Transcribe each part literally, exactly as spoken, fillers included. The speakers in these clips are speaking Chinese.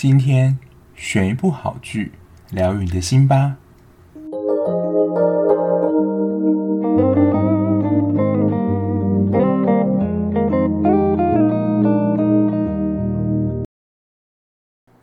今天选一部好剧，疗愈你的心吧。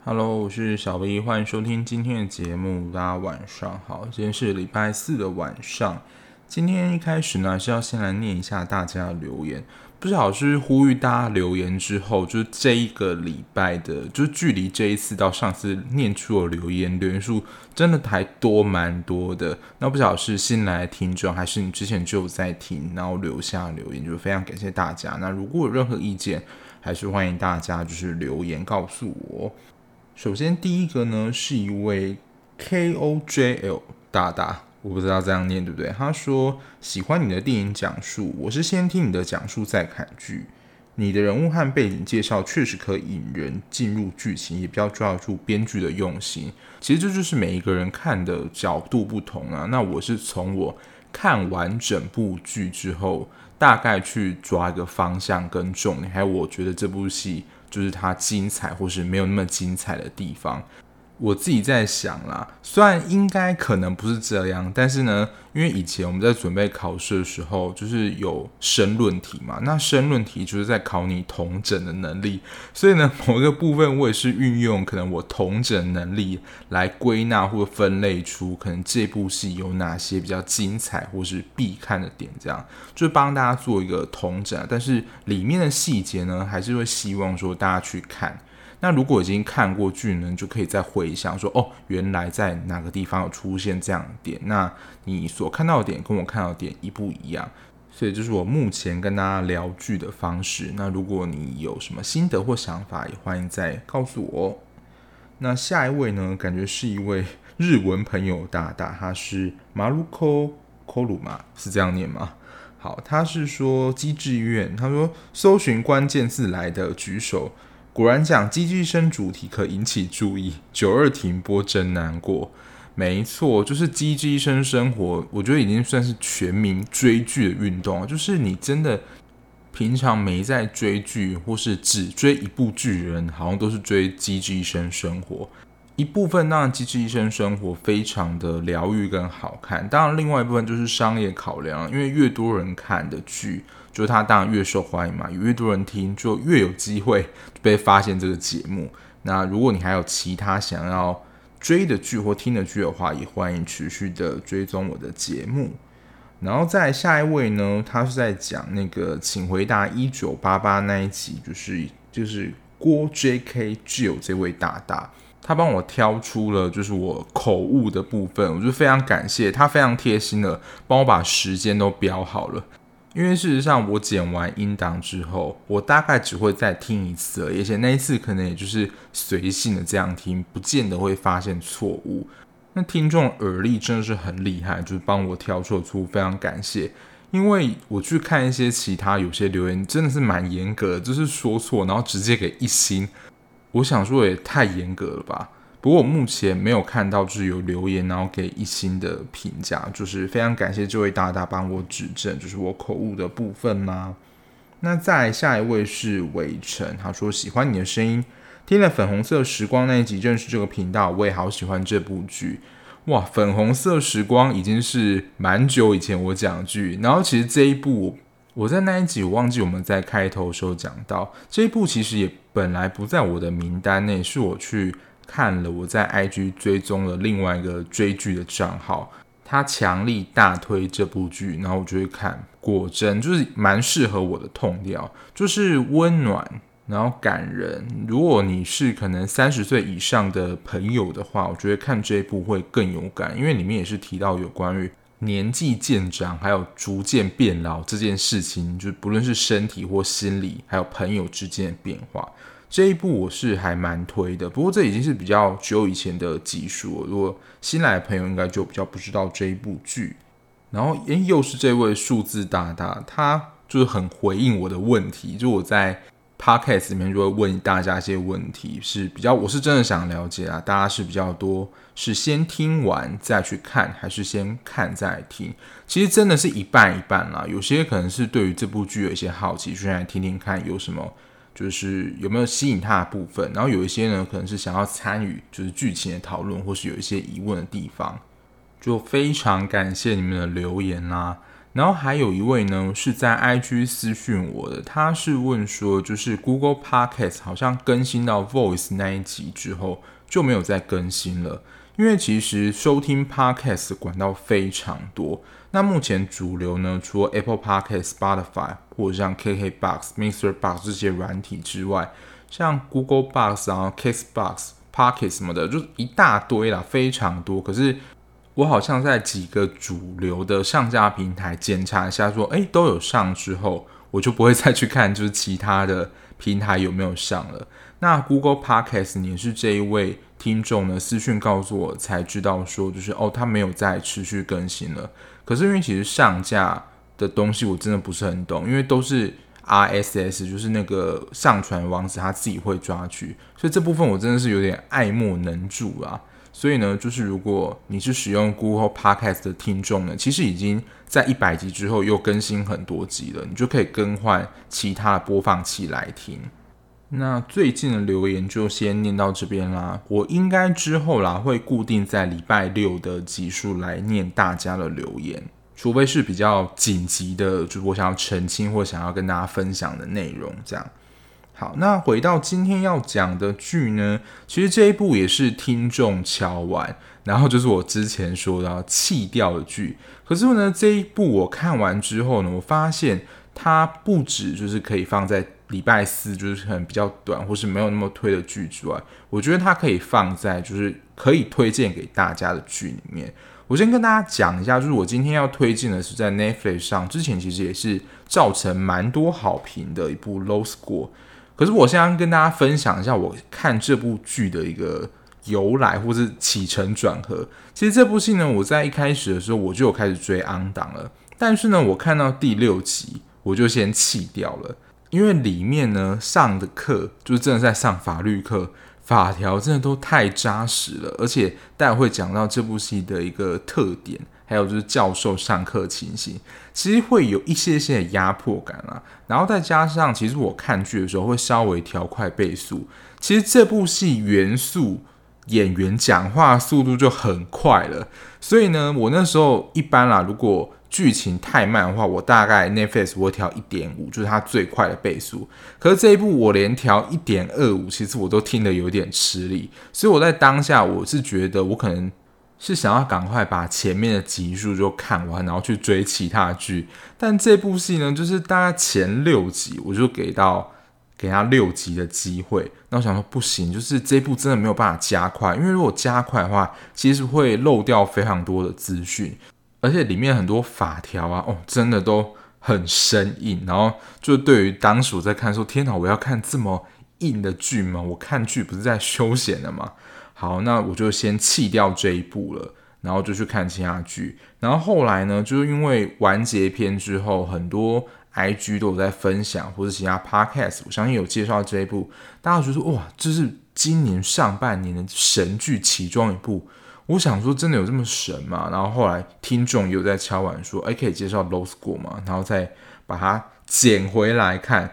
Hello， 我是小 V， 欢迎收听今天的节目。大家晚上好，今天是礼拜四的晚上。今天一开始呢，是要先来念一下大家的留言。不是好是呼吁大家留言之后，就是这一个礼拜的，就是距离这一次到上次念出的留言留言数真的还多蛮多的。那不晓是新来的听众，还是你之前就有在听，然后留下留言，就非常感谢大家。那如果有任何意见，还是欢迎大家就是留言告诉我。首先第一个呢，是一位 K O J L 大大。我不知道这样念对不对，他说喜欢你的电影讲述，我是先听你的讲述再看剧，你的人物和背景介绍确实可以引人进入剧情，也比较抓住编剧的用心。其实这就是每一个人看的角度不同啊。那我是从我看完整部剧之后，大概去抓一个方向跟重点，还有我觉得这部戏就是它精彩或是没有那么精彩的地方。我自己在想啦，虽然应该可能不是这样，但是呢，因为以前我们在准备考试的时候，就是有申论题嘛，那申论题就是在考你统整的能力，所以呢，某一个部分我也是运用可能我统整能力来归纳或分类出可能这部戏有哪些比较精彩或是必看的点，这样就帮大家做一个统整，但是里面的细节呢，还是会希望说大家去看。那如果已经看过剧呢，就可以再回想说，哦，原来在哪个地方有出现这样的点，那你所看到的点跟我看到的点一不一样。所以这是我目前跟大家聊剧的方式。那如果你有什么心得或想法，也欢迎再告诉我。那下一位呢，感觉是一位日文朋友大大，他是 Maruko Koruma， 是这样念吗？好，他是说机智院，他说搜寻关键字来的举手。果然讲机智医生主题可引起注意，九二停播真难过。没错，就是机智医生生活，我觉得已经算是全民追剧的运动，就是你真的平常没在追剧或是只追一部剧的人，好像都是追机智医生生活。一部分当然机智医生生活非常的疗愈跟好看，当然另外一部分就是商业考量，因为越多人看的剧，就它当然越受欢迎嘛，有越多人听，就越有机会被发现这个节目。那如果你还有其他想要追的剧或听的剧的话，也欢迎持续的追踪我的节目。然后再下一位呢，他是在讲那个请回答一九八八那一集，就是就是郭 J K 九 这位大大，他帮我挑出了就是我口误的部分，我就非常感谢他，非常贴心的帮我把时间都标好了。因为事实上我剪完音档之后，我大概只会再听一次而已，而且那一次可能也就是随性的这样听，不见得会发现错误。那听众耳力真的是很厉害，就是帮我挑错出，非常感谢。因为我去看一些其他有些留言真的是蛮严格的，就是说错然后直接给一星，我想说也太严格了吧，不过我目前没有看到就是有留言然后给一星的评价，就是非常感谢这位大大帮我指正就是我口误的部分嘛。那再下一位是伟成，他说喜欢你的声音，听了粉红色时光那一集认识这个频道，我也好喜欢这部剧。哇，粉红色时光已经是蛮久以前我讲剧，然后其实这一部我在那一集我忘记我们在开头的时候讲到，这一部其实也本来不在我的名单内，是我去看了我在 I G 追踪了另外一个追剧的账号，他强力大推这部剧，然后我就去看，果真就是蛮适合我的痛调，就是温暖然后感人。如果你是可能三十岁以上的朋友的话，我觉得看这一部会更有感，因为里面也是提到有关于年纪渐长还有逐渐变老这件事情，就不论是身体或心理还有朋友之间的变化。这一部我是还蛮推的，不过这已经是比较久以前的集数了，如果新来的朋友应该就比较不知道这一部剧。然后又是这位数字大大，他就是很回应我的问题，就我在 Podcast 里面就会问大家一些问题，是比较我是真的想了解啊，大家是比较多是先听完再去看，还是先看再听？其实真的是一半一半啦。有些可能是对于这部剧有一些好奇，就来听听看有什么就是有没有吸引他的部分，然后有一些呢可能是想要参与就是剧情的讨论，或是有一些疑问的地方，就非常感谢你们的留言啦、啊。然后还有一位呢是在 I G 私讯我的，他是问说就是 Google Podcast 好像更新到 Voice 那一集之后就没有再更新了，因为其实收听 Podcast 的管道非常多，那目前主流呢除了 Apple Podcast、Spotify 或者像 K K Box、Mixer Box 这些软体之外，像 Google Box 然后 Kixbox、Pocket 什么的就一大堆啦，非常多。可是我好像在几个主流的上架平台检查一下说，诶，都有上之后，我就不会再去看就是其他的平台有没有上了。那 Google Podcast 也是这一位听众呢私讯告诉我才知道说，就是哦，它没有再持续更新了。可是因为其实上架的东西我真的不是很懂，因为都是 R S S 就是那个上传网址他自己会抓去，所以这部分我真的是有点爱莫能助啦、啊。所以呢，就是如果你是使用 Google Podcast 的听众呢，其实已经在一百集之后又更新很多集了，你就可以更换其他的播放器来听。那最近的留言就先念到这边啦，我应该之后啦会固定在礼拜六的集数来念大家的留言，除非是比较紧急的，就是我想要澄清或想要跟大家分享的内容这样。好，那回到今天要讲的剧呢，其实这一部也是听众敲完，然后就是我之前说的弃掉的剧。可是呢，这一部我看完之后呢，我发现它不止就是可以放在礼拜四，就是可能比较短或是没有那么推的剧之外，我觉得它可以放在就是可以推荐给大家的剧里面。我先跟大家讲一下，就是我今天要推荐的是在 Netflix 上，之前其实也是造成蛮多好评的一部 Law School。可是我现在跟大家分享一下我看这部剧的一个由来或是起承转合。其实这部戏呢，我在一开始的时候我就有开始追 on 档了，但是呢我看到第六集我就先弃掉了，因为里面呢上的课就是真的在上法律课，法条真的都太扎实了，而且待会会讲到这部戏的一个特点，还有就是教授上课情形，其实会有一些些的压迫感啦、啊。然后再加上，其实我看剧的时候会稍微调快倍速。其实这部戏元素演员讲话速度就很快了，所以呢，我那时候一般啦，如果剧情太慢的话，我大概 Netflix 我调 一点五 就是它最快的倍速。可是这一部我连调 一点二五 其实我都听得有点吃力，所以我在当下我是觉得我可能是想要赶快把前面的集数就看完，然后去追其他剧。但这部戏呢，就是大概前六集我就给到给他六集的机会。那我想说不行，就是这部真的没有办法加快，因为如果加快的话，其实会漏掉非常多的资讯，而且里面很多法条啊，哦，真的都很生硬。然后就对于当时我在看说，天哪，我要看这么硬的剧吗？我看剧不是在休闲的吗？好，那我就先弃掉这一部了，然后就去看其他剧。然后后来呢，就是因为完结篇之后，很多 I G 都有在分享，或是其他 Podcast， 我相信有介绍这一部，大家就说哇，这是今年上半年的神剧其中一部。我想说，真的有这么神吗？然后后来听众有在敲碗说，哎，可以介绍 Law School 吗？然后再把它捡回来看。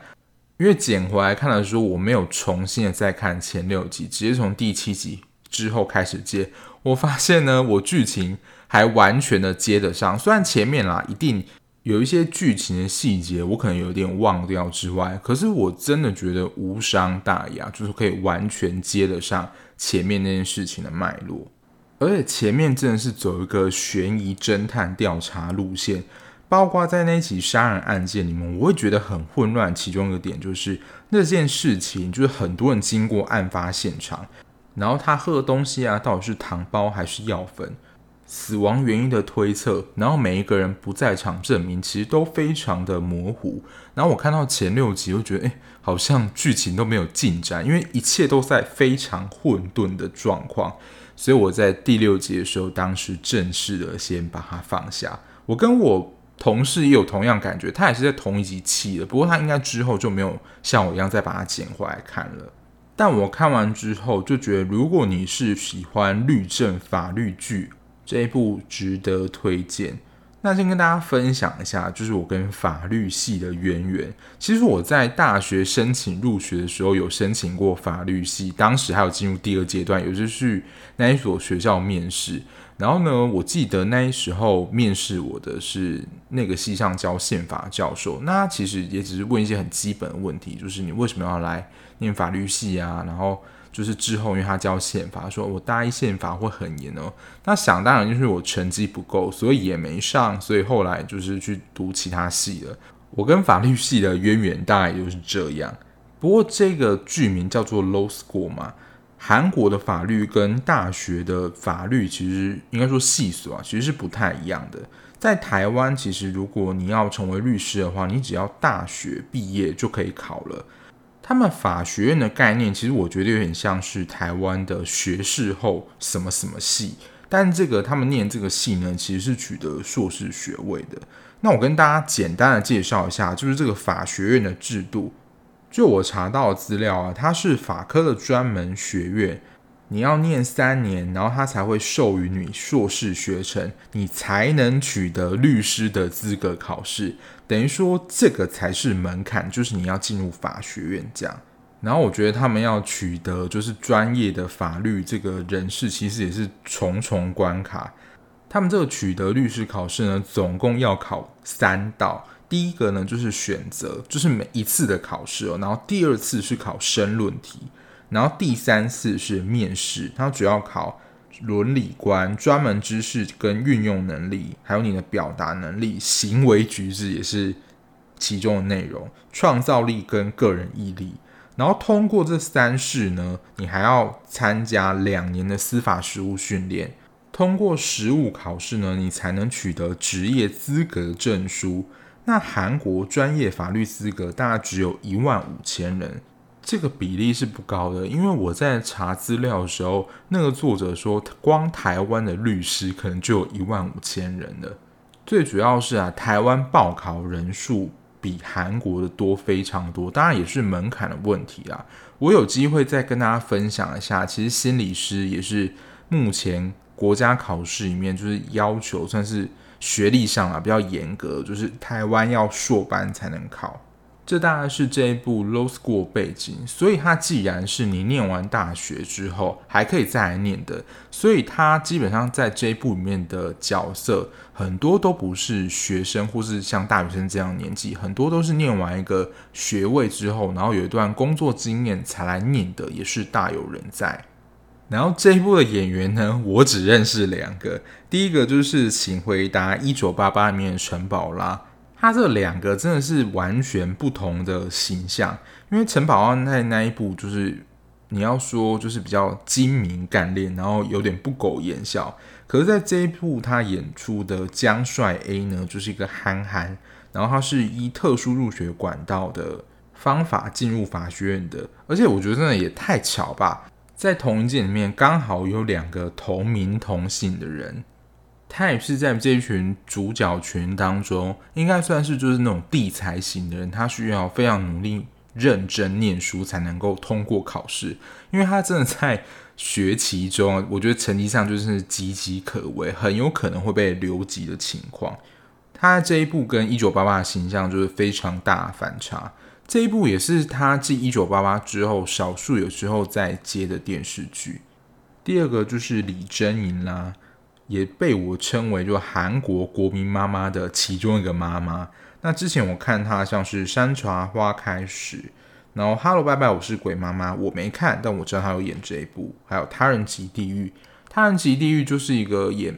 因为捡回来看的时候，我没有重新的再看前六集，直接从第七集之后开始接，我发现呢，我剧情还完全的接得上，虽然前面啦一定有一些剧情的细节我可能有点忘掉之外，可是我真的觉得无伤大雅，就是可以完全接得上前面那件事情的脉络，而且前面真的是走一个悬疑侦探调查路线，包括在那起杀人案件里面，我会觉得很混乱。其中一个点就是那件事情，就是很多人经过案发现场。然后他喝的东西啊，到底是糖包还是药粉？死亡原因的推测，然后每一个人不在场证明，其实都非常的模糊。然后我看到前六集，就觉得，哎，好像剧情都没有进展，因为一切都在非常混沌的状况。所以我在第六集的时候，当时正式的先把它放下。我跟我同事也有同样感觉，他也是在同一集弃的，不过他应该之后就没有像我一样再把它捡回来看了。但我看完之后就觉得，如果你是喜欢律政法律剧，这一部值得推荐。那先跟大家分享一下，就是我跟法律系的渊源。其实我在大学申请入学的时候有申请过法律系，当时还有进入第二阶段，也就是去那一所学校面试。然后呢，我记得那时候面试我的是那个系上教宪法教授，那其实也只是问一些很基本的问题，就是你为什么要来念法律系啊，然后就是之后因为他教宪法，说我大一宪法会很严哦，那想当然就是我成绩不够，所以也没上，所以后来就是去读其他系了。我跟法律系的渊源大概就是这样。不过这个剧名叫做 Law School 嘛，韩国的法律跟大学的法律其实应该说系所啊，其实是不太一样的。在台湾其实如果你要成为律师的话，你只要大学毕业就可以考了。他们法学院的概念其实我觉得有点像是台湾的学士后什么什么系，但这个他们念这个系呢其实是取得硕士学位的。那我跟大家简单的介绍一下，就是这个法学院的制度，就我查到的资料啊，它是法科的专门学院，你要念三年，然后它才会授予你硕士学程，你才能取得律师的资格考试。等于说这个才是门槛，就是你要进入法学院这样。然后我觉得他们要取得就是专业的法律这个人士，其实也是重重关卡。他们这个取得律师考试呢，总共要考三道。第一个呢就是选择，就是每一次的考试哦，然后第二次是考申论题，然后第三次是面试，它主要考伦理观、专门知识跟运用能力，还有你的表达能力、行为举止也是其中的内容，创造力跟个人毅力。然后通过这三试呢，你还要参加两年的司法实务训练，通过实务考试呢，你才能取得职业资格证书。那韩国专业法律资格大概只有一万五千人，这个比例是不高的。因为我在查资料的时候，那个作者说光台湾的律师可能就有一万五千人了。最主要是啊，台湾报考人数比韩国的多非常多，当然也是门槛的问题啦。我有机会再跟大家分享一下，其实心理师也是目前国家考试里面就是要求算是学历上啊比较严格，就是台湾要硕班才能考。这大概是这一部 Law School 背景，所以它既然是你念完大学之后还可以再来念的，所以它基本上在这一部里面的角色很多都不是学生或是像大学生这样年纪，很多都是念完一个学位之后，然后有一段工作经验才来念的，也是大有人在。然后这一部的演员呢，我只认识两个，第一个就是请回答一九八八里面的陈宝拉，他这两个真的是完全不同的形象。因为陈宝拉在那一部就是你要说就是比较精明干练，然后有点不苟言笑，可是在这一部他演出的江帅 A 呢，就是一个憨憨，然后他是依特殊入学管道的方法进入法学院的，而且我觉得真的也太巧吧，在同一届里面刚好有两个同名同姓的人，他也是在这群主角群当中应该算是就是那种地才型的人，他需要非常努力认真念书才能够通过考试，因为他真的在学期中我觉得成绩上就是岌岌可危，很有可能会被留级的情况。他这一部跟一九八八的形象就是非常大的反差，这一部也是他继一九八八之后少数有时候在接的电视剧。第二个就是李珍莹啦，也被我称为就韩国国民妈妈的其中一个妈妈。那之前我看她像是《山茶花开时》，然后《哈喽拜拜我是鬼妈妈》，我没看，但我知道她有演这一部，还有《他人即地狱》。《他人即地狱》就是一个也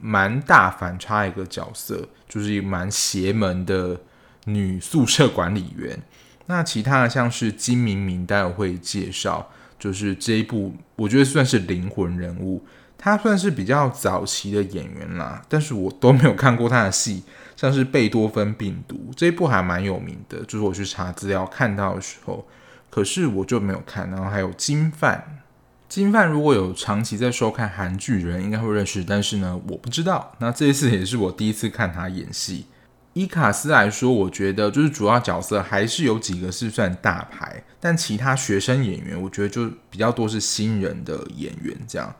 蛮大反差的一个角色，就是一个蛮邪门的女宿舍管理员。那其他的像是金明明，待会会介绍，就是这一部我觉得算是灵魂人物，他算是比较早期的演员啦，但是我都没有看过他的戏，像是《贝多芬病毒》这一部还蛮有名的，就是我去查资料看到的时候，可是我就没有看。然后还有金范，金范如果有长期在收看韩剧的人应该会认识，但是呢我不知道，那这一次也是我第一次看他演戏。以卡斯来说，我觉得就是主要角色还是有几个是算大牌，但其他学生演员我觉得就比较多是新人的演员这样。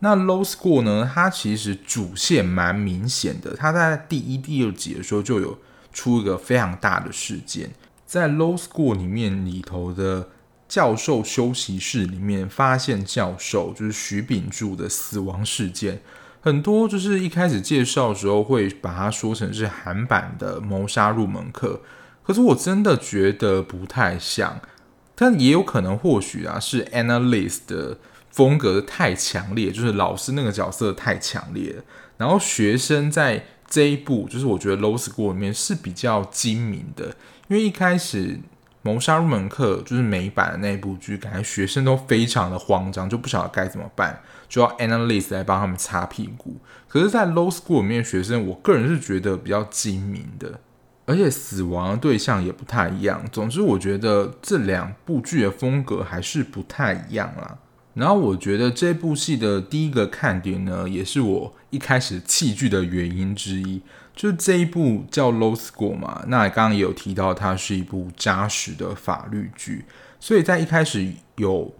那 Law School 呢，它其实主线蛮明显的，它在第一第二集的时候就有出一个非常大的事件。在 Law School 里面里头的教授休息室里面发现教授就是徐秉柱的死亡事件，很多就是一开始介绍的时候会把它说成是韩版的谋杀入门课，可是我真的觉得不太像，但也有可能或许啊是 analyst 的风格太强烈，就是老师那个角色太强烈了，然后学生在这一部就是我觉得 Law School 里面是比较精明的，因为一开始谋杀入门课就是美版的那一部剧，感觉学生都非常的慌张，就不晓得该怎么办，就要 analyst 来帮他们擦屁股。可是在 Law School 里面的学生，我个人是觉得比较精明的，而且死亡的对象也不太一样。总之我觉得这两部剧的风格还是不太一样啦。然后我觉得这部戏的第一个看点呢，也是我一开始弃剧的原因之一，就是这一部叫 Law School 嘛，那刚刚也有提到它是一部扎实的法律剧，所以在一开始有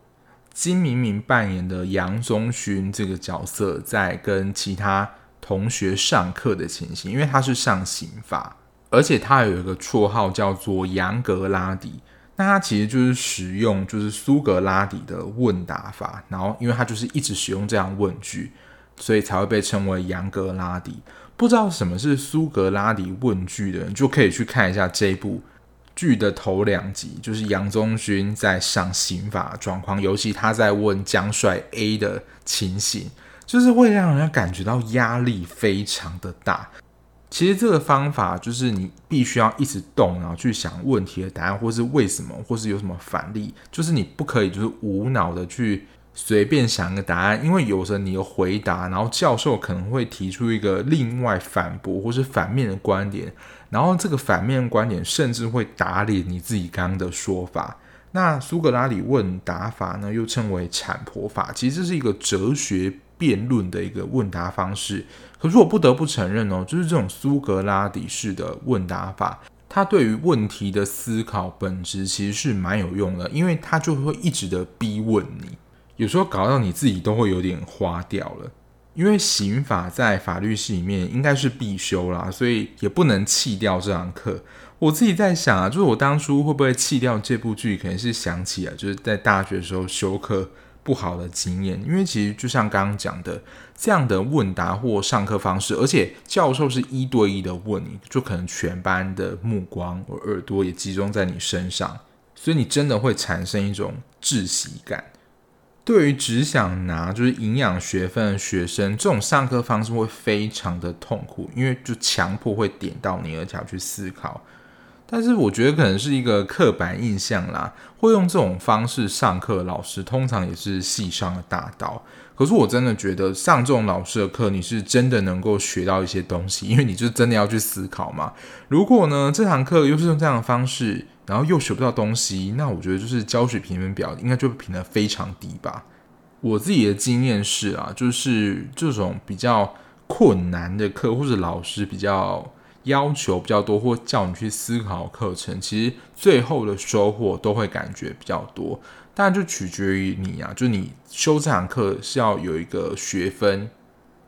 金明明扮演的杨宗勋这个角色在跟其他同学上课的情形，因为他是上刑法，而且他有一个绰号叫做杨格拉底，那他其实就是使用就是苏格拉底的问答法，然后因为他就是一直使用这样问句，所以才会被称为杨格拉底。不知道什么是苏格拉底问句的人就可以去看一下这部剧的头两集，就是杨宗勋在上刑法的状况，尤其他在问江帅 A 的情形，就是会让人感觉到压力非常的大。其实这个方法就是你必须要一直动，然后去想问题的答案，或是为什么，或是有什么反例，就是你不可以就是无脑的去随便想一个答案，因为有时候你的回答，然后教授可能会提出一个另外反驳或是反面的观点，然后这个反面观点甚至会打脸你自己刚刚的说法。那苏格拉底问答法呢，又称为产婆法，其实这是一个哲学辩论的一个问答方式。可是我不得不承认哦，就是这种苏格拉底式的问答法，它对于问题的思考本质其实是蛮有用的，因为它就会一直的逼问你。有时候搞到你自己都会有点花掉了，因为刑法在法律系里面应该是必修啦，所以也不能弃掉这堂课。我自己在想啊，就是我当初会不会弃掉这部剧，可能是想起啊，就是在大学的时候修课不好的经验，因为其实就像刚刚讲的，这样的问答或上课方式，而且教授是一对一的问你，就可能全班的目光或耳朵也集中在你身上，所以你真的会产生一种窒息感。对于只想拿就是营养学分的学生，这种上课方式会非常的痛苦，因为就强迫会点到你而且要去思考。但是我觉得可能是一个刻板印象啦，会用这种方式上课的老师通常也是系上的大刀。可是我真的觉得上这种老师的课，你是真的能够学到一些东西，因为你就真的要去思考嘛。如果呢这堂课又是用这样的方式，然后又学不到东西，那我觉得就是教学评分表应该就评得非常低吧。我自己的经验是啊，就是这种比较困难的课，或者老师比较要求比较多，或叫你去思考课程，其实最后的收获都会感觉比较多。当然就取决于你啊，就你修这堂课是要有一个学分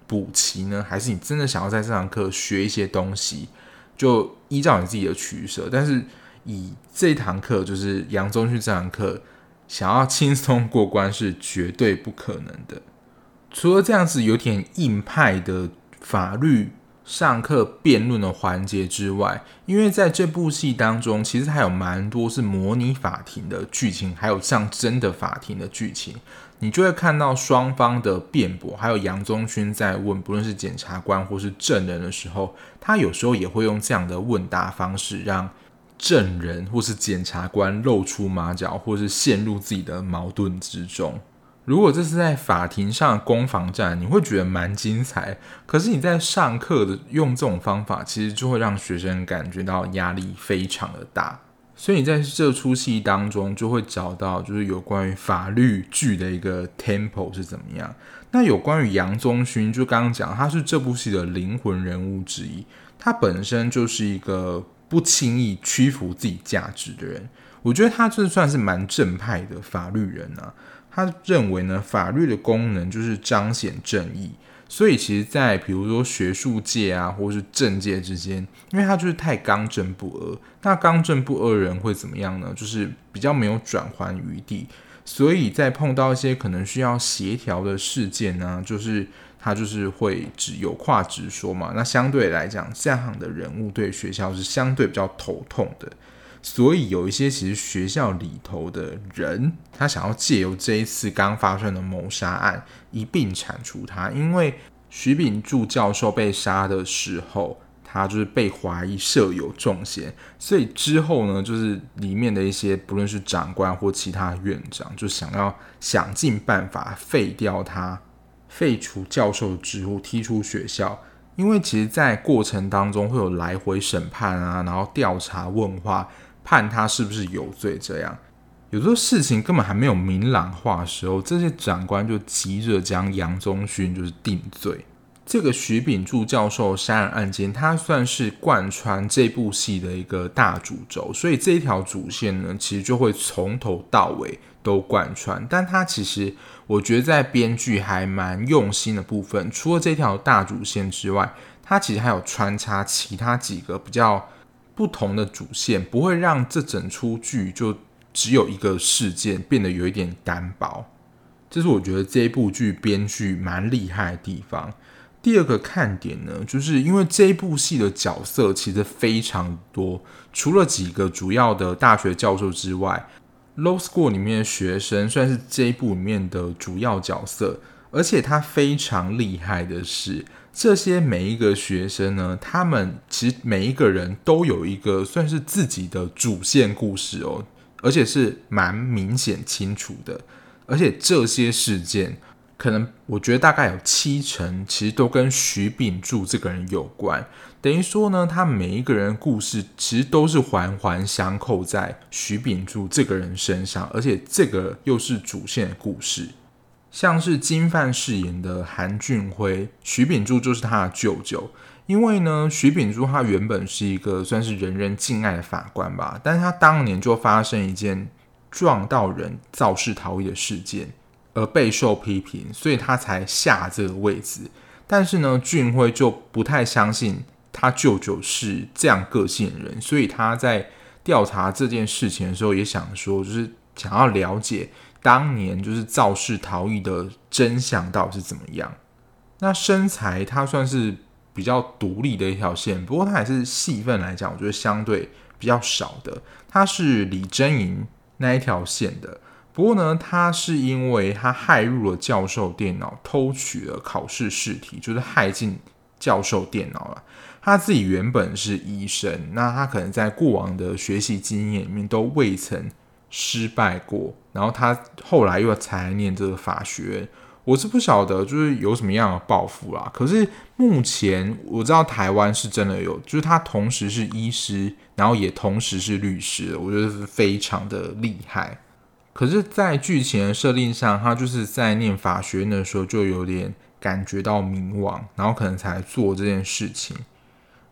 补齐呢，还是你真的想要在这堂课学一些东西，就依照你自己的取舍。但是以这堂课就是杨宗勋这堂课想要轻松过关是绝对不可能的。除了这样子有点硬派的法律上课辩论的环节之外，因为在这部戏当中其实还有蛮多是模拟法庭的剧情，还有像真的法庭的剧情，你就会看到双方的辩驳，还有杨宗勋在问不论是检察官或是证人的时候，他有时候也会用这样的问答方式让证人或是检察官露出马脚，或是陷入自己的矛盾之中。如果这是在法庭上的攻防战，你会觉得蛮精彩，可是你在上课的用这种方法，其实就会让学生感觉到压力非常的大。所以你在这出戏当中就会找到就是有关于法律剧的一个 tempo 是怎么样。那有关于杨宗勋，就刚刚讲他是这部戏的灵魂人物之一，他本身就是一个不轻易屈服自己价值的人，我觉得他这算是蛮正派的法律人啊。他认为呢，法律的功能就是彰显正义。所以其实在比如说学术界啊或是政界之间，因为他就是太刚正不阿，那刚正不阿人会怎么样呢？就是比较没有转圜余地，所以在碰到一些可能需要协调的事件啊，就是他就是会只有话直说嘛。那相对来讲，这样的人物对学校是相对比较头痛的，所以有一些其实学校里头的人，他想要借由这一次刚发生的谋杀案一并铲除他。因为徐秉柱教授被杀的时候，他就是被怀疑涉有重嫌，所以之后呢，就是里面的一些不论是长官或其他院长，就想要想尽办法废掉他，废除教授的职务，踢出学校。因为其实在过程当中会有来回审判啊，然后调查问话，判他是不是有罪，这样有时候事情根本还没有明朗化的时候，这些长官就急着将杨宗勋就是定罪。这个徐秉柱教授杀人案件，他算是贯穿这部戏的一个大主轴，所以这一条主线呢，其实就会从头到尾都贯穿。但他其实我觉得在编剧还蛮用心的部分，除了这条大主线之外，他其实还有穿插其他几个比较不同的主线，不会让这整出剧就只有一个事件变得有一点单薄。这是我觉得这一部剧编剧蛮厉害的地方。第二个看点呢，就是因为这一部戏的角色其实非常多，除了几个主要的大学教授之外， Law School 里面的学生算是这一部里面的主要角色。而且他非常厉害的是，这些每一个学生呢，他们其实每一个人都有一个算是自己的主线故事哦，而且是蛮明显清楚的。而且这些事件可能我觉得大概有七成其实都跟徐秉柱这个人有关，等于说呢，他每一个人故事其实都是环环相扣在徐秉柱这个人身上，而且这个又是主线的故事。像是金范饰演的韩俊辉，徐秉柱就是他的舅舅。因为呢，徐秉柱他原本是一个算是人人敬爱的法官吧，但是他当年就发生一件撞到人肇事逃逸的事件而备受批评，所以他才下这个位置。但是呢，俊辉就不太相信他舅舅是这样个性的人，所以他在调查这件事情的时候也想说，就是想要了解当年就是肇事逃逸的真相到底是怎么样。那身材他算是比较独立的一条线，不过他还是戏份来讲我觉得相对比较少的，他是李真莹那一条线的。不过呢，他是因为他骇入了教授电脑，偷取了考试试题，就是骇进教授电脑了。他自己原本是医生，那他可能在过往的学习经验里面都未曾失败过，然后他后来又才念这个法学院。我是不晓得就是有什么样的抱负啦，可是目前我知道台湾是真的有，就是他同时是医师，然后也同时是律师，我觉得是非常的厉害。可是在剧情的设定上，他就是在念法学院的时候就有点感觉到迷惘，然后可能才做这件事情。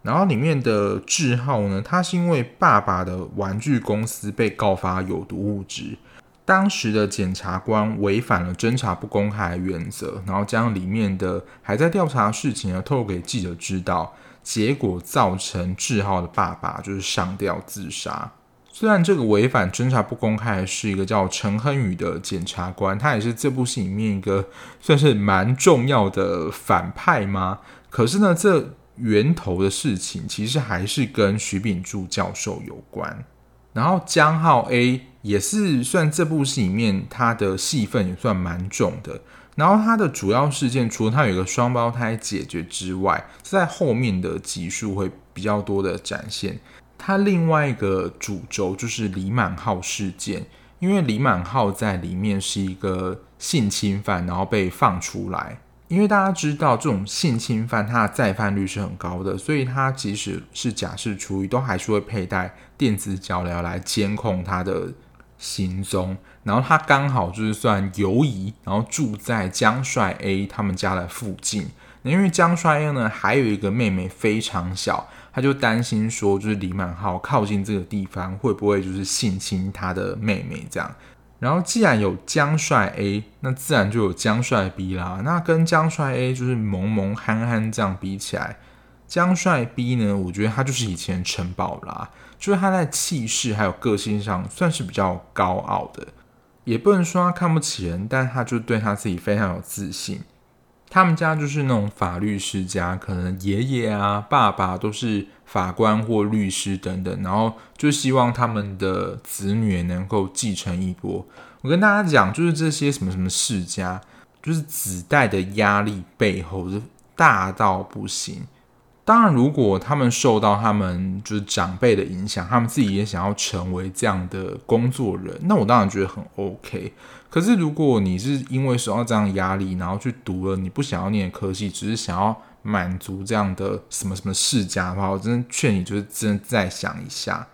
然后里面的志浩呢，他是因为爸爸的玩具公司被告发有毒物质，当时的检察官违反了侦查不公开的原则，然后将里面的还在调查事情呢透露给记者知道，结果造成志浩的爸爸就是上吊自杀。虽然这个违反侦查不公开是一个叫陈亨宇的检察官，他也是这部戏里面一个算是蛮重要的反派嘛，可是呢，这源头的事情其实还是跟徐秉柱教授有关。然后江浩 A 也是算这部戏里面他的戏份也算蛮重的，然后他的主要事件除了他有一个双胞胎解决之外，在后面的集数会比较多的展现。他另外一个主轴就是李满浩事件，因为李满浩在里面是一个性侵犯，然后被放出来。因为大家知道这种性侵犯他的再犯率是很高的，所以他即使是假释出狱，都还是会佩戴电子脚镣来监控他的行踪。然后他刚好就是算游移，然后住在江帅 A 他们家的附近。因为江帅 A 呢还有一个妹妹非常小，他就担心说，就是李满浩靠近这个地方会不会就是性侵他的妹妹这样。然后既然有江帅 A， 那自然就有江帅 B 啦。那跟江帅 A 就是萌萌憨憨这样比起来，江帅 B 呢，我觉得他就是以前城堡啦，就是他在气势还有个性上算是比较高傲的，也不能说他看不起人，但他就对他自己非常有自信。他们家就是那种法律世家，可能爷爷啊、爸爸都是法官或律师等等，然后就希望他们的子女也能够继承一波。我跟大家讲，就是这些什么什么世家，就是子代的压力背后是大到不行。当然，如果他们受到他们就是长辈的影响，他们自己也想要成为这样的工作人，那我当然觉得很 OK。可是如果你是因为受到这样的压力，然后去读了你不想要念的科系，只是想要满足这样的什么什么世家的话，我真的劝你就是真的再想一下。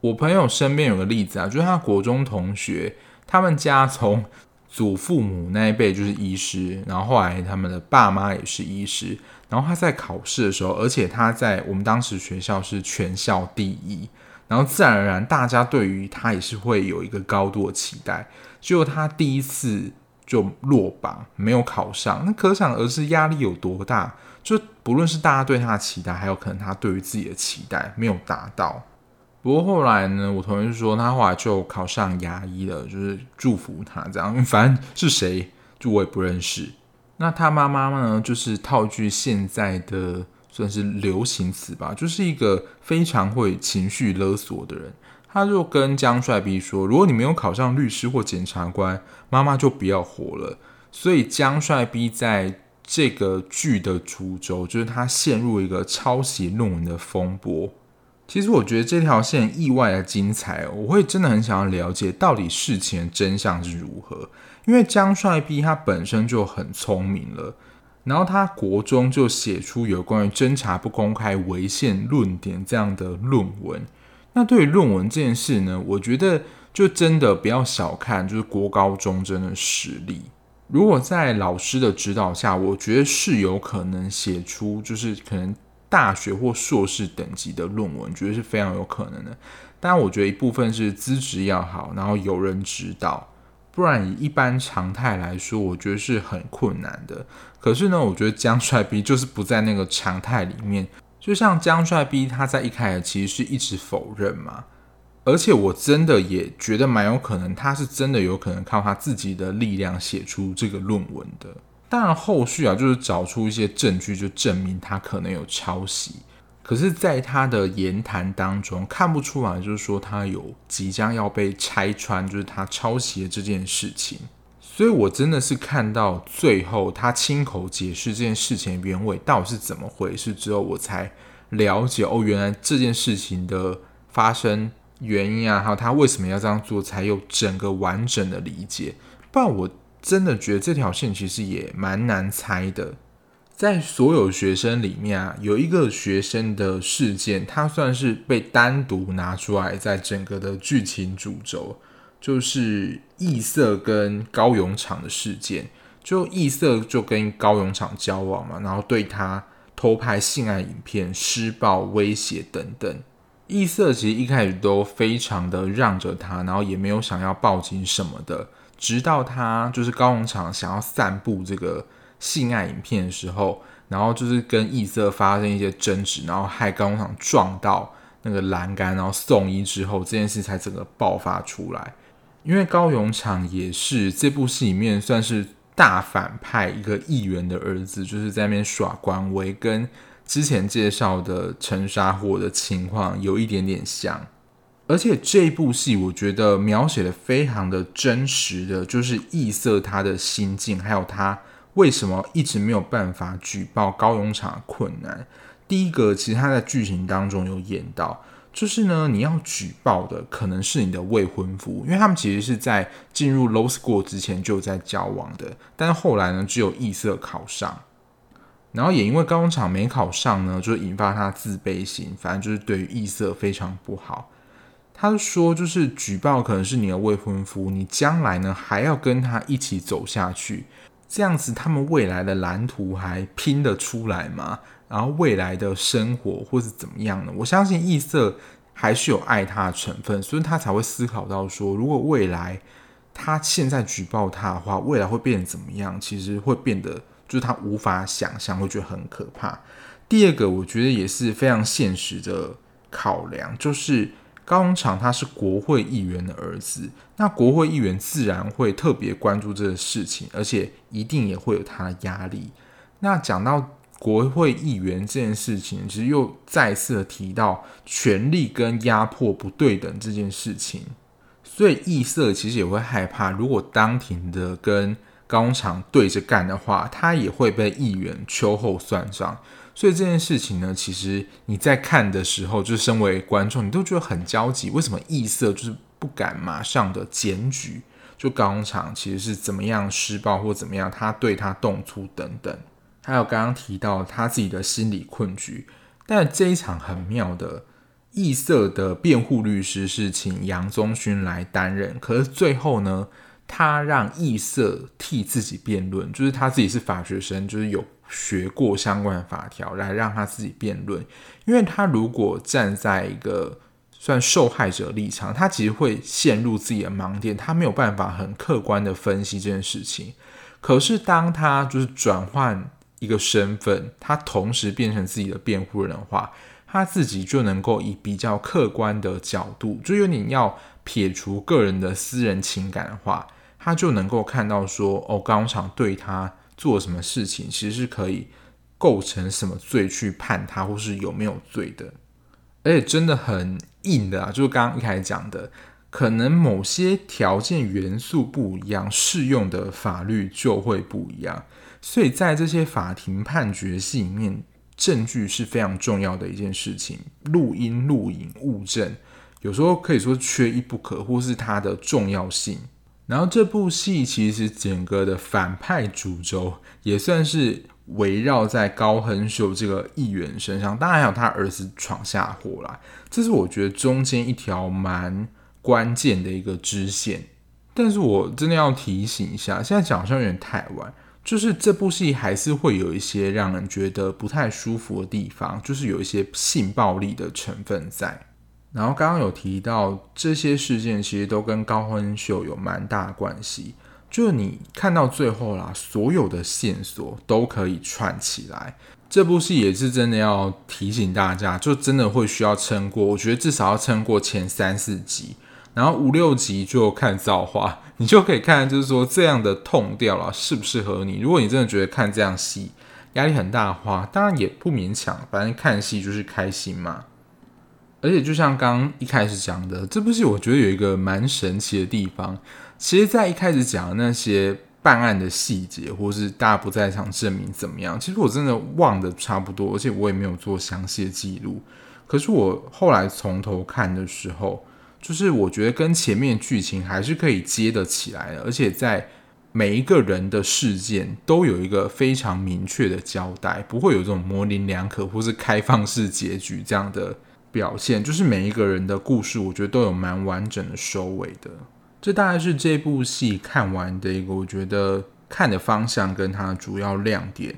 我朋友身边有个例子啊，就是他国中同学，他们家从祖父母那一辈就是医师，然后后来他们的爸妈也是医师，然后他在考试的时候，而且他在我们当时学校是全校第一，然后自然而然大家对于他也是会有一个高度的期待，结果他第一次就落榜，没有考上，那可想而知压力有多大，就不论是大家对他的期待，还有可能他对于自己的期待没有达到。不过后来呢，我同学说他后来就考上牙医了，就是祝福他这样，反正是谁就我也不认识。那他妈妈呢，就是套句现在的算是流行词吧，就是一个非常会情绪勒索的人。他就跟江帅 B 说，如果你没有考上律师或检察官，妈妈就不要活了。所以江帅 B 在这个剧的主轴，就是他陷入一个抄袭论文的风波。其实我觉得这条线意外的精彩，我会真的很想要了解到底事情的真相是如何。因为江帅 B 他本身就很聪明了，然后他国中就写出有关于侦查不公开违宪论点这样的论文。那对于论文这件事呢，我觉得就真的不要小看就是国高中真的实力。如果在老师的指导下，我觉得是有可能写出就是可能大学或硕士等级的论文，觉得是非常有可能的。当然我觉得一部分是资质要好，然后有人指导，不然以一般常态来说，我觉得是很困难的。可是呢，我觉得江帅 B 就是不在那个常态里面，就像江帅 B 他在一开始其实是一直否认嘛，而且我真的也觉得蛮有可能他是真的有可能靠他自己的力量写出这个论文的。当然后续啊，就是找出一些证据就证明他可能有抄袭，可是在他的言谈当中看不出来就是说他有即将要被拆穿就是他抄袭的这件事情。所以我真的是看到最后他亲口解释这件事情的原委到底是怎么回事之后，我才了解哦，原来这件事情的发生原因啊，还有他为什么要这样做，才有整个完整的理解。不然我真的觉得这条线其实也蛮难猜的。在所有学生里面啊，有一个学生的事件他算是被单独拿出来在整个的剧情主轴，就是异色跟高永场的事件。就异色就跟高永场交往嘛，然后对他偷拍性爱影片、施暴、威胁等等。异色其实一开始都非常的让着他，然后也没有想要报警什么的，直到他就是高永场想要散布这个性爱影片的时候，然后就是跟异色发生一些争执，然后害高永场撞到那个栏杆，然后送医之后，这件事才整个爆发出来。因为高永场也是这部戏里面算是大反派一个议员的儿子，就是在那边耍官威，跟之前介绍的陈沙火的情况有一点点像。而且这部戏我觉得描写的非常的真实的，就是异色他的心境，还有他为什么一直没有办法举报高永场的困难。第一个，其实他在剧情当中有演到，就是呢，你要举报的可能是你的未婚夫，因为他们其实是在进入 Law School 之前就在交往的，但是后来呢，只有异色考上，然后也因为高永场没考上呢，就引发他自卑心，反正就是对于异色非常不好。他说就是举报可能是你的未婚夫，你将来呢还要跟他一起走下去，这样子他们未来的蓝图还拼得出来吗？然后未来的生活或是怎么样呢？我相信异色还是有爱他的成分，所以他才会思考到说，如果未来他现在举报他的话，未来会变得怎么样，其实会变得就是他无法想象，会觉得很可怕。第二个我觉得也是非常现实的考量，就是高虹长他是国会议员的儿子，那国会议员自然会特别关注这个事情，而且一定也会有他的压力。那讲到国会议员这件事情，其实又再次的提到权力跟压迫不对等这件事情，所以异色其实也会害怕，如果当庭的跟高虹长对着干的话，他也会被议员秋后算账。所以这件事情呢，其实你在看的时候，就身为观众，你都觉得很焦急，为什么异色就是不敢马上的检举就高虹长其实是怎么样施暴，或怎么样他对他动粗等等，还有刚刚提到他自己的心理困局。但这一场很妙的，异色的辩护律师是请杨宗勋来担任，可是最后呢，他让异色替自己辩论，就是他自己是法学生，就是有学过相关的法条，来让他自己辩论。因为他如果站在一个算受害者立场，他其实会陷入自己的盲点，他没有办法很客观的分析这件事情。可是当他就是转换一个身份，他同时变成自己的辩护人的话，他自己就能够以比较客观的角度，就有点要撇除个人的私人情感的话，他就能够看到说，哦，高虹长对他做什么事情，其实是可以构成什么罪去判他，或是有没有罪的。而且真的很硬的啊，就是刚刚一开始讲的，可能某些条件元素不一样，适用的法律就会不一样。所以在这些法庭判决系里面，证据是非常重要的一件事情，录音、录影、物证，有时候可以说缺一不可，或是它的重要性。然后这部戏其实整个的反派主轴也算是围绕在高虹秀这个议员身上，当然还有他儿子闯下祸啦，这是我觉得中间一条蛮关键的一个支线。但是我真的要提醒一下，现在讲好像有点太晚，就是这部戏还是会有一些让人觉得不太舒服的地方，就是有一些性暴力的成分在。然后刚刚有提到这些事件其实都跟高虹秀有蛮大的关系，就是你看到最后啦，所有的线索都可以串起来。这部戏也是真的要提醒大家，就真的会需要撑过，我觉得至少要撑过前三四集，然后五六集就看造化，你就可以看就是说这样的痛调啦适不适合你。如果你真的觉得看这样戏压力很大的话，当然也不勉强，反正看戏就是开心嘛。而且就像刚刚一开始讲的，这部戏我觉得有一个蛮神奇的地方，其实在一开始讲的那些办案的细节，或是大家不在场证明怎么样，其实我真的忘得差不多，而且我也没有做详细的记录。可是我后来从头看的时候，就是我觉得跟前面剧情还是可以接得起来的，而且在每一个人的事件都有一个非常明确的交代，不会有这种模棱两可或是开放式结局这样的表现，就是每一个人的故事我觉得都有蛮完整的收尾的。这大概是这部戏看完的一个我觉得看的方向跟它的主要亮点。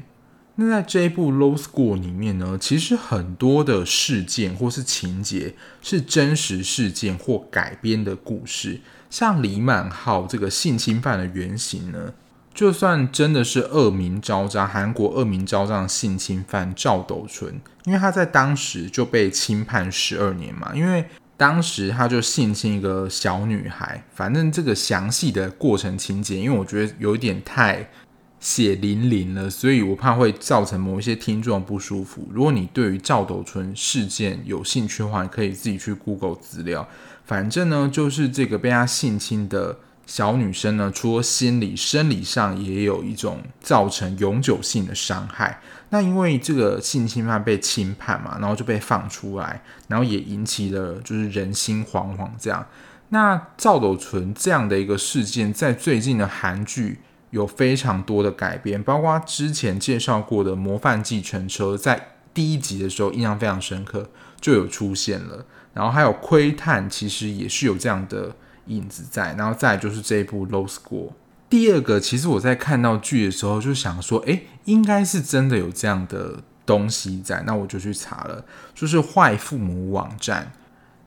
那在这一部 Law School 里面呢，其实很多的事件或是情节是真实事件或改编的故事，像李满浩这个性侵犯的原型呢，就算真的是恶名昭彰，韩国恶名昭彰的性侵犯赵斗淳，因为他在当时就被轻判十二年嘛，因为当时他就性侵一个小女孩，反正这个详细的过程情节，因为我觉得有点太血淋淋了，所以我怕会造成某一些听众不舒服。如果你对于赵斗淳事件有兴趣的话，你可以自己去 Google 资料。反正呢，就是这个被他性侵的小女生呢，除了心理、生理上也有一种造成永久性的伤害。那因为这个性侵犯被轻判嘛，然后就被放出来，然后也引起了就是人心惶惶这样。那赵斗淳这样的一个事件，在最近的韩剧有非常多的改编，包括之前介绍过的《模范计程车》，在第一集的时候印象非常深刻，就有出现了。然后还有《窥探》，其实也是有这样的影子在。然后再来就是这一部《Law School》。第二个，其实我在看到剧的时候就想说，哎，应该是真的有这样的东西在，那我就去查了，就是坏父母网站。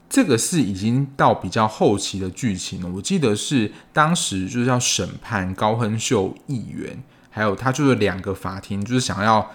这个是已经到比较后期的剧情了，我记得是当时就是要审判高亨秀议员，还有他就是两个法庭就是想要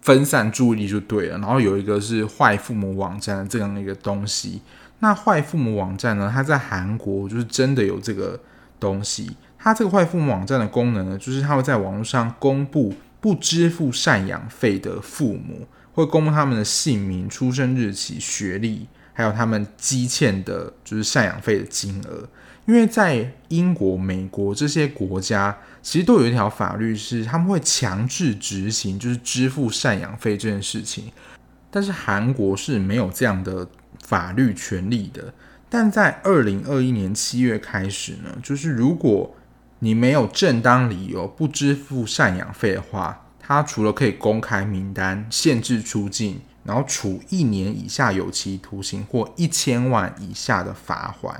分散注意力就对了，然后有一个是坏父母网站的这样一个东西。那坏父母网站呢，它在韩国就是真的有这个东西，它这个坏父母网站的功能呢，就是它会在网络上公布不支付赡养费的父母，会公布他们的姓名、出生日期、学历，还有他们积欠的就是赡养费的金额。因为在英国、美国这些国家其实都有一条法律是他们会强制执行就是支付赡养费这件事情，但是韩国是没有这样的法律权利的。但在二零二一年七月开始呢，就是如果你没有正当理由不支付赡养费的话，他除了可以公开名单、限制出境，然后处一年以下有期徒刑或一千万以下的罚锾。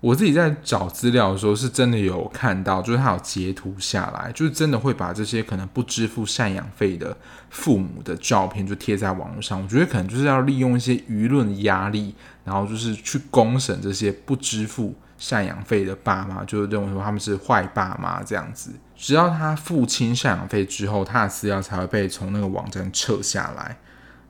我自己在找资料的时候是真的有看到，就是他有截图下来，就是真的会把这些可能不支付赡养费的父母的照片就贴在网络上。我觉得可能就是要利用一些舆论压力，然后就是去公审这些不支付赡养费的爸妈，就是认为说他们是坏爸妈这样子。直到他付清赡养费之后，他的资料才会被从那个网站撤下来。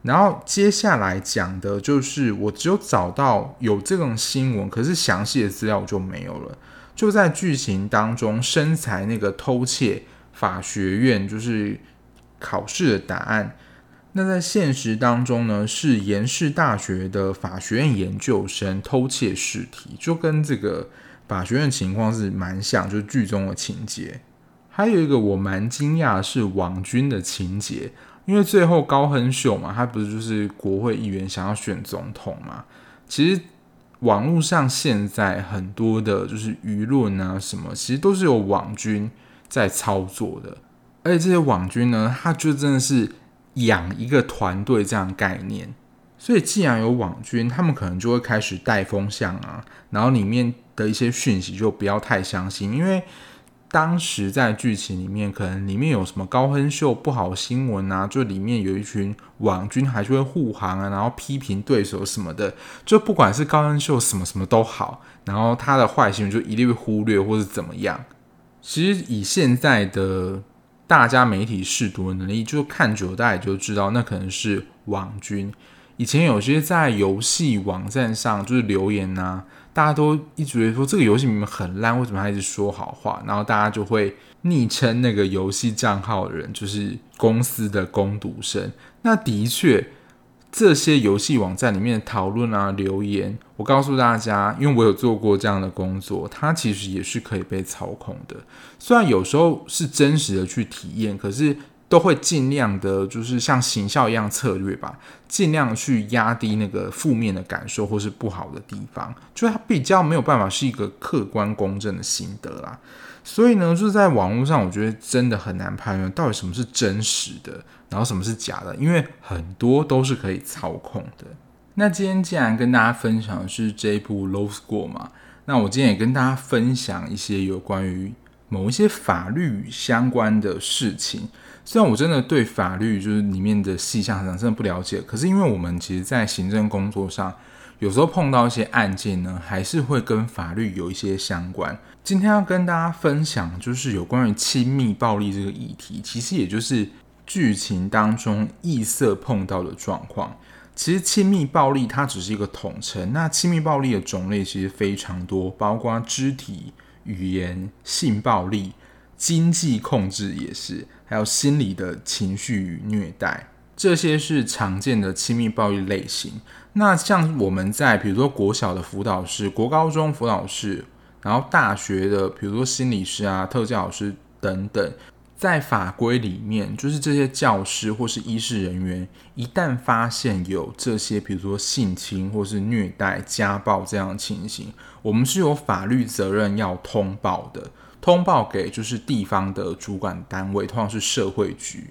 然后接下来讲的就是我只有找到有这种新闻，可是详细的资料我就没有了。就在剧情当中，身材那个偷窃法学院就是考试的答案，那在现实当中呢，是延世大学的法学院研究生偷窃试题，就跟这个法学院情况是蛮像，就是剧中的情节。还有一个我蛮惊讶的是网军的情节，因为最后高亨秀嘛，他不是就是国会议员想要选总统嘛？其实网络上现在很多的就是舆论啊什么，其实都是有网军在操作的。而且这些网军呢，他就真的是养一个团队这样的概念。所以既然有网军，他们可能就会开始带风向啊，然后里面的一些讯息就不要太相信，因为当时在剧情里面可能里面有什么高亨秀不好新闻啊，就里面有一群网军还是会护航啊，然后批评对手什么的，就不管是高亨秀什么什么都好，然后他的坏新闻就一律忽略或是怎么样。其实以现在的大家媒体识读的能力，就看久大家也就知道那可能是网军。以前有些在游戏网站上就是留言啊，大家都一直觉得说这个游戏明明很烂，为什么他一直说好话？然后大家就会昵称那个游戏账号的人就是公司的工读生。那的确，这些游戏网站里面的讨论啊、留言，我告诉大家，因为我有做过这样的工作，它其实也是可以被操控的。虽然有时候是真实的去体验，可是都会尽量的，就是像行销一样策略吧，尽量去压低那个负面的感受或是不好的地方，就它比较没有办法是一个客观公正的心得啦。所以呢，就是在网络上，我觉得真的很难判断到底什么是真实的，然后什么是假的，因为很多都是可以操控的。那今天既然跟大家分享的是这一部《Law School》嘛，那我今天也跟大家分享一些有关于某一些法律相关的事情。虽然我真的对法律就是里面的细项真的不了解，可是因为我们其实在行政工作上有时候碰到一些案件呢，还是会跟法律有一些相关。今天要跟大家分享就是有关于亲密暴力这个议题，其实也就是剧情当中异色碰到的状况。其实亲密暴力它只是一个统称，那亲密暴力的种类其实非常多，包括肢体、语言、性暴力、经济控制也是，还有心理的情绪与虐待，这些是常见的亲密暴力类型。那像我们在比如说国小的辅导室、国高中辅导室，然后大学的比如说心理师啊、特教老师等等，在法规里面，就是这些教师或是医事人员，一旦发现有这些比如说性侵或是虐待、家暴这样的情形，我们是有法律责任要通报的。通报给就是地方的主管单位，通常是社会局。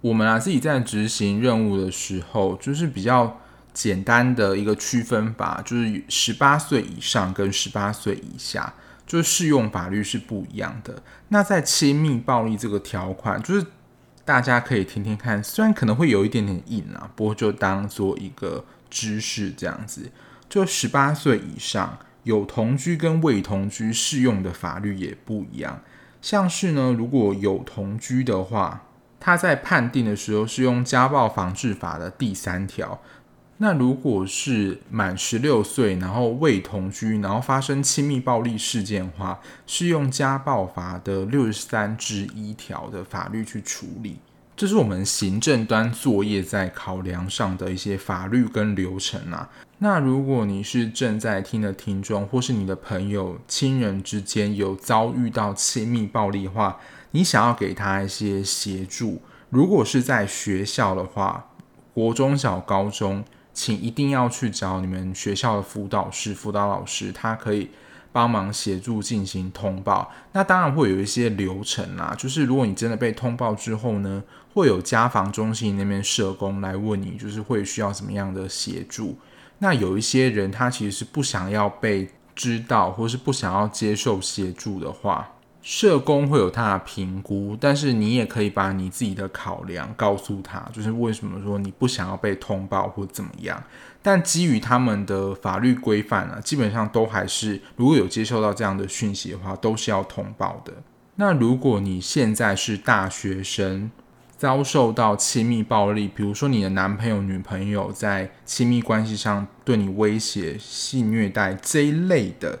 我们啊自己在执行任务的时候，就是比较简单的一个区分法，就是十八岁以上跟十八岁以下，就是适用法律是不一样的。那在亲密暴力这个条款，就是大家可以听听看，虽然可能会有一点点硬啊，不过就当做一个知识这样子。就十八岁以上有同居跟未同居适用的法律也不一样。像是呢，如果有同居的话，他在判定的时候是用家暴防治法的第三条。那如果是满十六岁然后未同居然后发生亲密暴力事件的话，是用家暴法的六十三之一条的法律去处理。这是我们行政端作业在考量上的一些法律跟流程啊。那如果你是正在听的听众，或是你的朋友亲人之间有遭遇到亲密暴力的话，你想要给他一些协助，如果是在学校的话，国中小高中请一定要去找你们学校的辅导师辅导老师，他可以帮忙协助进行通报。那当然会有一些流程啦，就是如果你真的被通报之后呢，会有家防中心那边社工来问你，就是会需要什么样的协助。那有一些人他其实是不想要被知道，或是不想要接受协助的话，社工会有他的评估，但是你也可以把你自己的考量告诉他，就是为什么说你不想要被通报或怎么样。但基于他们的法律规范啊，基本上都还是，如果有接受到这样的讯息的话，都是要通报的。那如果你现在是大学生，遭受到亲密暴力，比如说你的男朋友女朋友在亲密关系上对你威胁性虐待这一类的，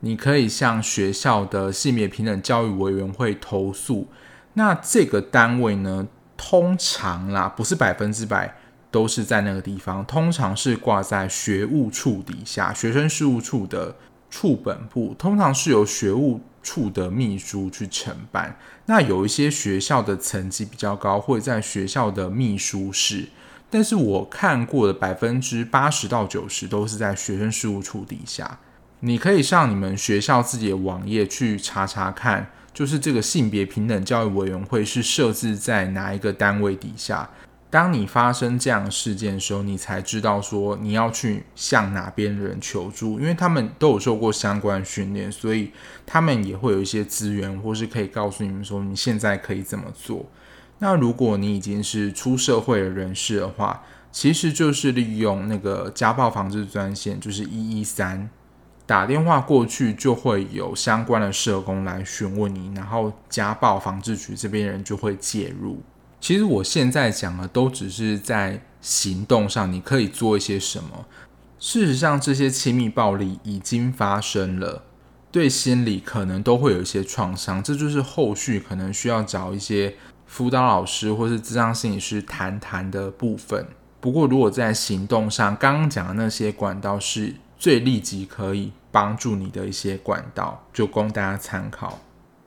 你可以向学校的性别平等教育委员会投诉。那这个单位呢，通常啦，不是百分之百都是在那个地方，通常是挂在学务处底下，学生事务处的处本部，通常是由学务处的秘书去承办。那有一些学校的层级比较高，会在学校的秘书室，但是我看过的百分之八十到九十都是在学生事务处底下。你可以上你们学校自己的网页去查查看，就是这个性别平等教育委员会是设置在哪一个单位底下。当你发生这样的事件的时候，你才知道说你要去向哪边的人求助，因为他们都有受过相关训练，所以他们也会有一些资源，或是可以告诉你们说你现在可以怎么做。那如果你已经是出社会的人士的话，其实就是利用那个家暴防治专线，就是一一三，打电话过去就会有相关的社工来询问你，然后家暴防治局这边人就会介入。其实我现在讲的都只是在行动上你可以做一些什么，事实上这些亲密暴力已经发生了，对心理可能都会有一些创伤，这就是后续可能需要找一些辅导老师或是咨商心理师谈谈的部分。不过如果在行动上，刚刚讲的那些管道是最立即可以帮助你的一些管道，就供大家参考。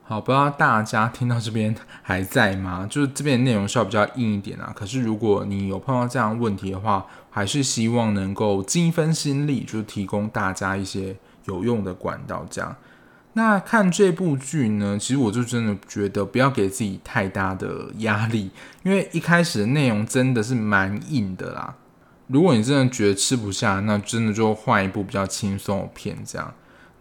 好，不知道大家听到这边还在吗？就是这边的内容稍微比较硬一点啊，可是如果你有碰到这样的问题的话，还是希望能够尽一分心力，就提供大家一些有用的管道这样。那看这部剧呢，其实我就真的觉得不要给自己太大的压力，因为一开始的内容真的是蛮硬的啦。如果你真的觉得吃不下，那真的就换一部比较轻松的片这样。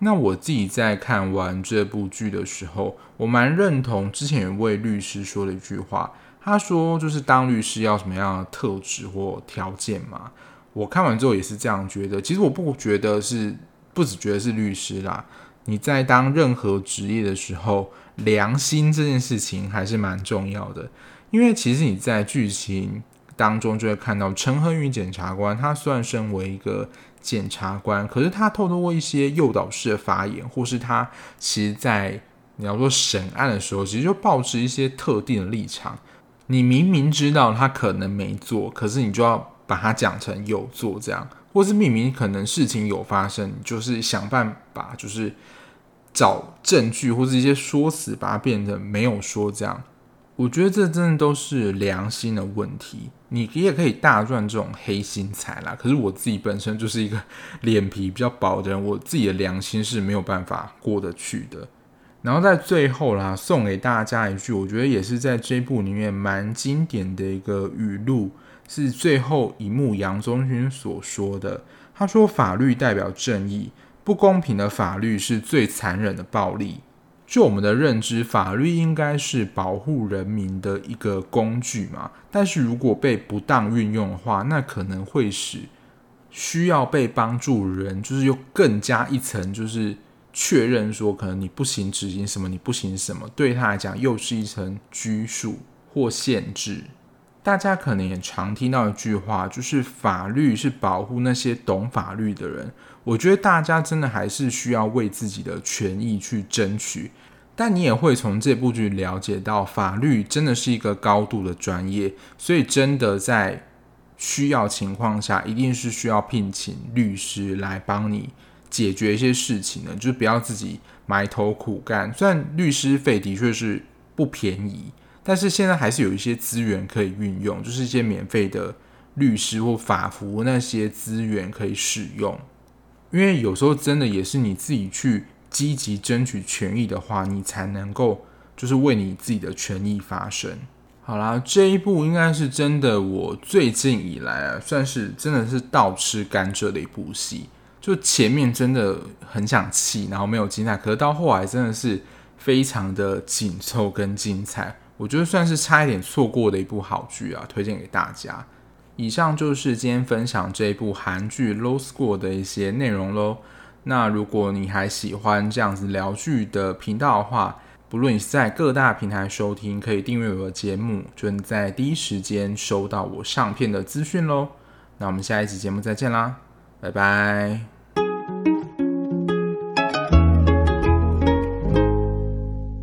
那我自己在看完这部剧的时候，我蛮认同之前有一位律师说的一句话，他说就是当律师要什么样的特质或条件嘛。我看完之后也是这样觉得，其实我不觉得是，不只觉得是律师啦，你在当任何职业的时候，良心这件事情还是蛮重要的。因为其实你在剧情当中就会看到陈恒宇检察官，他虽然身为一个检察官，可是他透过一些诱导式的发言，或是他其实在你要说审案的时候，其实就抱持一些特定的立场。你明明知道他可能没做，可是你就要把他讲成有做这样，或是明明可能事情有发生，你就是想办法就是找证据或是一些说辞把它变成没有说这样。我觉得这真的都是良心的问题，你也可以大赚这种黑心财啦。可是我自己本身就是一个脸皮比较薄的人，我自己的良心是没有办法过得去的。然后在最后啦，送给大家一句，我觉得也是在这部里面蛮经典的一个语录，是最后一幕杨宗勋所说的。他说：“法律代表正义，不公平的法律是最残忍的暴力。”就我们的认知，法律应该是保护人民的一个工具嘛，但是如果被不当运用的话，那可能会使需要被帮助人就是又更加一层，就是确认说可能你不行执行什么，你不行什么，对他来讲又是一层拘束或限制。大家可能也常听到一句话，就是法律是保护那些懂法律的人。我觉得大家真的还是需要为自己的权益去争取，但你也会从这部剧了解到法律真的是一个高度的专业，所以真的在需要情况下一定是需要聘请律师来帮你解决一些事情的，就是不要自己埋头苦干。虽然律师费的确是不便宜，但是现在还是有一些资源可以运用，就是一些免费的律师或法服那些资源可以使用。因为有时候真的也是你自己去积极争取权益的话，你才能够就是为你自己的权益发声。好啦，这一部应该是真的我最近以来啊，算是真的是倒吃甘蔗的一部戏。就前面真的很想气，然后没有精彩，可是到后来真的是非常的紧凑跟精彩，我觉得算是差一点错过的一部好剧啊，推荐给大家。以上就是今天分享这一部韩剧 Law School 的一些内容咯。那如果你还喜欢这样子聊剧的频道的话，不论你是在各大平台收听，可以订阅我的节目，就能在第一时间收到我上片的资讯咯。那我们下一期节目再见啦，拜拜。